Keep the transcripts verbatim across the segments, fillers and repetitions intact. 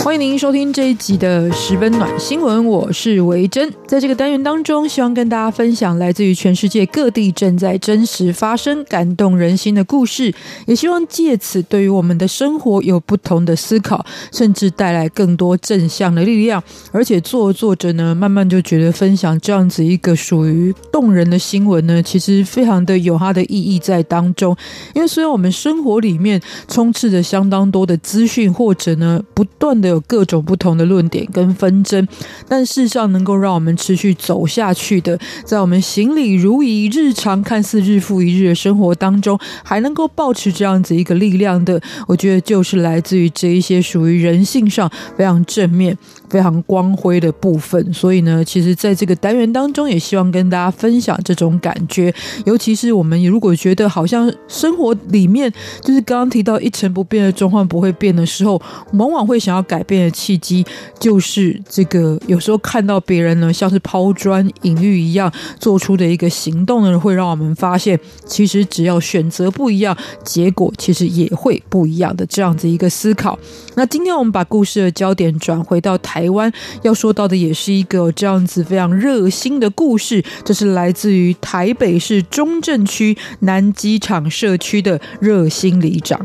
欢迎您收听这一集的十分暖新闻，我是维珍。在这个单元当中，希望跟大家分享来自于全世界各地正在真实发生感动人心的故事，也希望借此对于我们的生活有不同的思考，甚至带来更多正向的力量。而且做着做着呢，慢慢就觉得分享这样子一个属于动人的新闻呢，其实非常的有它的意义在当中。因为虽然我们生活里面充斥着相当多的资讯，或者呢不断的有各种不同的论点跟纷争，但事实上能够让我们持续走下去的，在我们行礼如仪日常看似日复一日的生活当中还能够保持这样子一个力量的，我觉得就是来自于这一些属于人性上非常正面非常光辉的部分。所以呢，其实在这个单元当中也希望跟大家分享这种感觉，尤其是我们如果觉得好像生活里面就是刚刚提到一成不变的状况不会变的时候，往往会想要改变的契机就是这个有时候看到别人呢像是抛砖引玉一样做出的一个行动呢，会让我们发现其实只要选择不一样，结果其实也会不一样的这样子一个思考。那今天我们把故事的焦点转回到台湾台湾要说到的也是一个这样子非常热心的故事，这是来自于台北市中正区南机场社区的热心里长。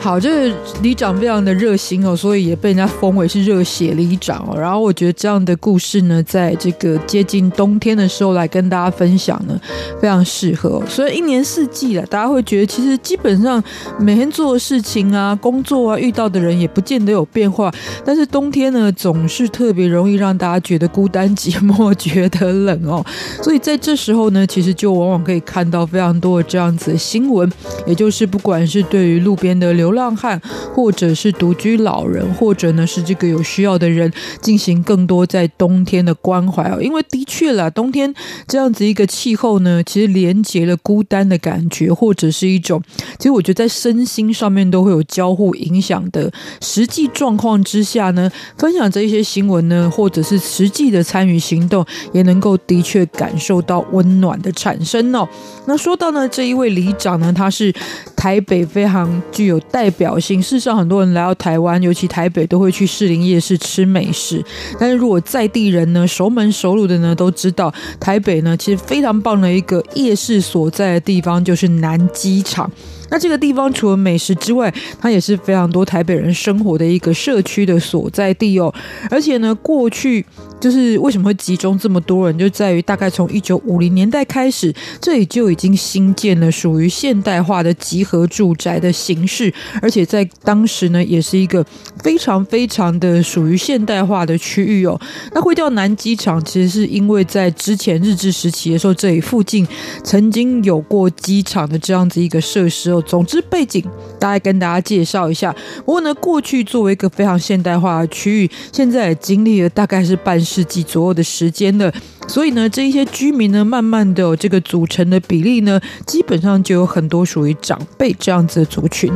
好，这个里长非常的热心哦，所以也被人家封为是热血里长哦。然后我觉得这样的故事呢，在这个接近冬天的时候来跟大家分享呢，非常适合哦。所以一年四季啦，大家会觉得其实基本上每天做的事情啊、工作啊、遇到的人也不见得有变化，但是冬天呢，总是特别容易让大家觉得孤单寂寞、觉得冷哦。所以在这时候呢，其实就往往可以看到非常多的这样子的新闻，也就是不管是对于路边的流流浪汉，或者是独居老人，或者呢是这个有需要的人进行更多在冬天的关怀哦。因为的确啦，冬天这样子一个气候呢，其实连结了孤单的感觉，或者是一种其实我觉得在身心上面都会有交互影响的实际状况之下呢，分享这些新闻呢，或者是实际的参与行动，也能够的确感受到温暖的产生哦。那说到呢这一位里长呢，他是台北非常具有代表性，事实上很多人来到台湾，尤其台北都会去士林夜市吃美食。但是如果在地人呢，熟门熟路的呢，都知道台北呢，其实非常棒的一个夜市所在的地方就是南机场。那这个地方除了美食之外，它也是非常多台北人生活的一个社区的所在地哦。而且呢，过去就是为什么会集中这么多人，就在于大概从一九五零年代开始，这里就已经新建了属于现代化的集合住宅的形式，而且在当时呢，也是一个非常非常的属于现代化的区域哦。那会叫南机场，其实是因为在之前日治时期的时候，这里附近曾经有过机场的这样子一个设施哦。总之背景大概跟大家介绍一下。不过呢，过去作为一个非常现代化的区域，现在也经历了大概是半世纪左右的时间了。所以呢，这一些居民呢，慢慢的、哦、这个组成的比例呢，基本上就有很多属于长辈这样子的族群。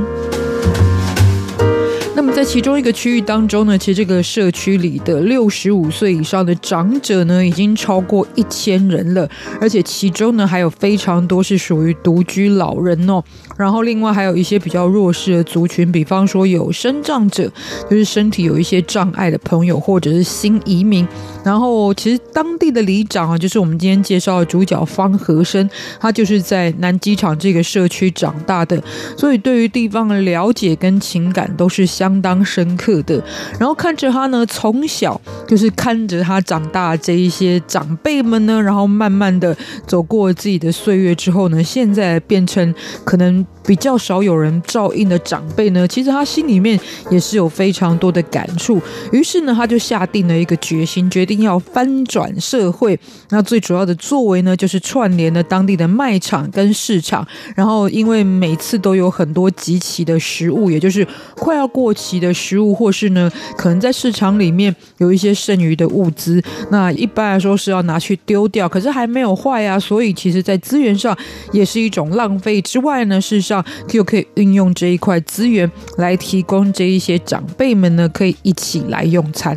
那么在其中一个区域当中呢，其实这个社区里的六十五岁以上的长者呢，已经超过一千人了，而且其中呢还有非常多是属于独居老人哦。然后另外还有一些比较弱势的族群，比方说有身障者，就是身体有一些障碍的朋友，或者是新移民。然后其实当地的里长啊，就是我们今天介绍的主角方和生，他就是在南机场这个社区长大的，所以对于地方的了解跟情感都是相相当深刻的。然后看着他呢，从小就是看着他长大这一些长辈们呢，然后慢慢的走过自己的岁月之后呢，现在变成可能比较少有人照应的长辈呢，其实他心里面也是有非常多的感触。于是呢，他就下定了一个决心，决定要翻转社会。那最主要的作为呢，就是串联了当地的卖场跟市场。然后因为每次都有很多集齐的食物，也就是快要过期的食物，或是呢可能在市场里面有一些剩余的物资，那一般来说是要拿去丢掉，可是还没有坏啊，所以其实在资源上也是一种浪费之外呢，事实上就可以运用这一块资源来提供这一些长辈们呢可以一起来用餐。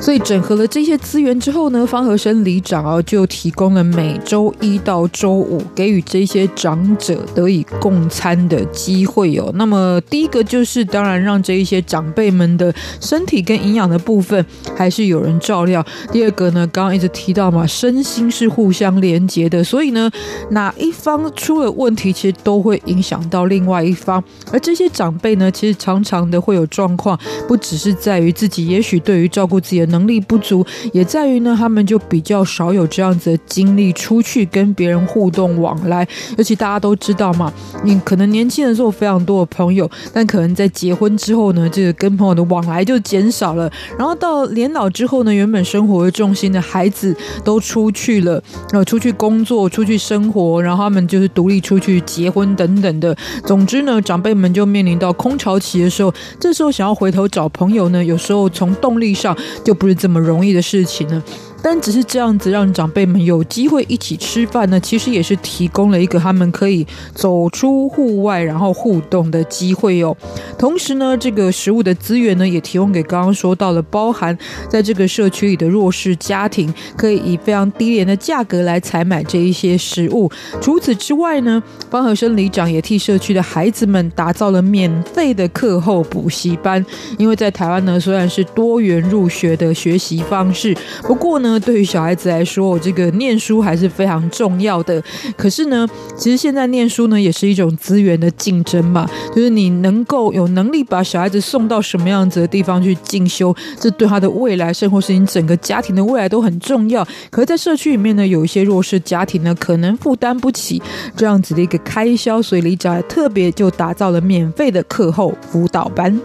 所以整合了这些资源之后呢，方和生里长啊就提供了每周一到周五给予这些长者得以共餐的机会哦。那么第一个就是当然让这一些长辈们的身体跟营养的部分还是有人照料。第二个呢，刚刚一直提到嘛，身心是互相连结的，所以呢哪一方出了问题，其实都会影响到另外一方。而这些长辈呢，其实常常的会有状况，不只是在于自己，也许对于照顾自己的能力不足，也在于呢他们就比较少有这样子的精力出去跟别人互动往来。尤其大家都知道嘛，你可能年轻的时候非常多的朋友，但可能在结婚之后呢，这个跟朋友的往来就减少了，然后到年老之后呢，原本生活的重心的孩子都出去了，呃，出去工作，出去生活，然后他们就是独立出去结婚等等的。总之呢，长辈们就面临到空巢期的时候，这时候想要回头找朋友呢，有时候从动力上就不不是这么容易的事情呢。但只是这样子让长辈们有机会一起吃饭呢，其实也是提供了一个他们可以走出户外然后互动的机会哦。同时呢，这个食物的资源呢也提供给刚刚说到了包含在这个社区里的弱势家庭，可以以非常低廉的价格来采买这一些食物。除此之外呢，方和生里长也替社区的孩子们打造了免费的课后补习班。因为在台湾呢，虽然是多元入学的学习方式，不过呢对于小孩子来说，这个念书还是非常重要的。可是呢，其实现在念书呢也是一种资源的竞争嘛，就是你能够有能力把小孩子送到什么样子的地方去进修，这对他的未来生活是你整个家庭的未来都很重要。可是在社区里面呢，有一些弱势家庭呢可能负担不起这样子的一个开销，所以里长特别就打造了免费的课后辅导班。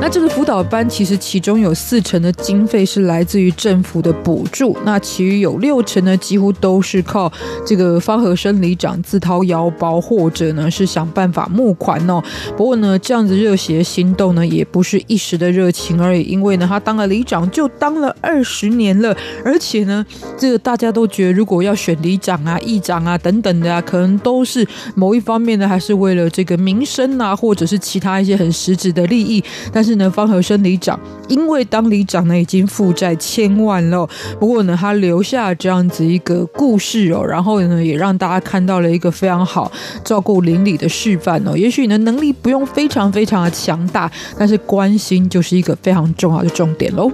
那这个辅导班其实其中有四成的经费是来自于政府的补助，那其余有六成呢几乎都是靠这个方和生里长自掏腰包，或者呢是想办法募款哦。不过呢，这样子热血心动呢也不是一时的热情而已，因为呢他当了里长就当了二十年了，而且呢这个大家都觉得如果要选里长啊、议长啊等等的啊，可能都是某一方面呢还是为了这个民生啊，或者是其他一些很实质的利益。但是方和生里长因为当里长呢已经负债千万了，不过呢他留下这样子一个故事哦，然后呢也让大家看到了一个非常好照顾邻里的示范哦。也许你的能力不用非常非常的强大，但是关心就是一个非常重要的重点咯。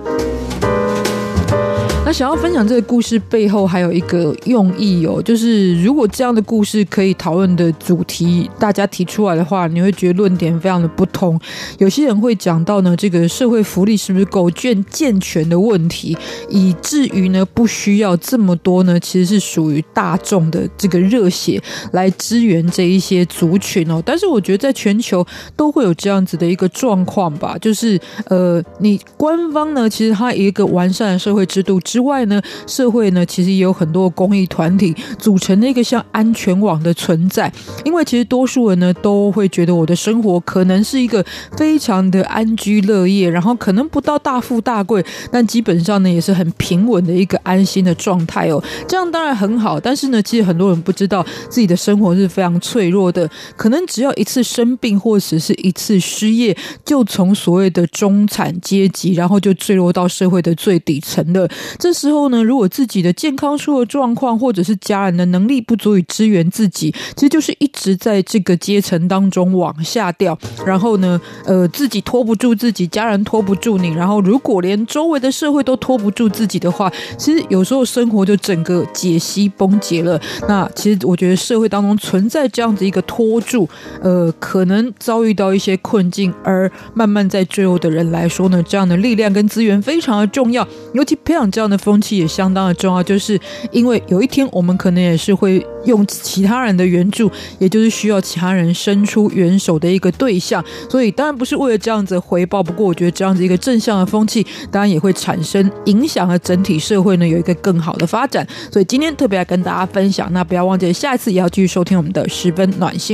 那想要分享这个故事背后还有一个用意哦，就是如果这样的故事可以讨论的主题大家提出来的话，你会觉得论点非常的不同。有些人会讲到呢，这个社会福利是不是够健健全的问题，以至于呢不需要这么多呢，其实是属于大众的这个热血来支援这一些族群哦。但是我觉得在全球都会有这样子的一个状况吧，就是呃，你官方呢其实它一个完善的社会制度之外呢，社会呢其实也有很多公益团体组成的一个像安全网的存在。因为其实多数人呢都会觉得我的生活可能是一个非常的安居乐业，然后可能不到大富大贵，但基本上呢也是很平稳的一个安心的状态哦。这样当然很好，但是呢其实很多人不知道自己的生活是非常脆弱的，可能只要一次生病或者是一次失业，就从所谓的中产阶级然后就坠落到社会的最底层了。这时候呢，如果自己的健康出了状况，或者是家人的能力不足以支援自己，其实就是一直在这个阶层当中往下掉。然后呢，呃，自己拖不住自己，家人拖不住你，然后如果连周围的社会都拖不住自己的话，其实有时候生活就整个解析崩解了。那其实我觉得社会当中存在这样子一个拖住，呃，可能遭遇到一些困境，而慢慢在最后的人来说呢，这样的力量跟资源非常的重要，尤其培养这样的风气也相当的重要，就是因为有一天我们可能也是会用其他人的援助，也就是需要其他人伸出援手的一个对象，所以当然不是为了这样子的回报，不过我觉得这样子一个正向的风气当然也会产生影响和整体社会呢有一个更好的发展。所以今天特别来跟大家分享，那不要忘记下一次也要继续收听我们的十分暖心。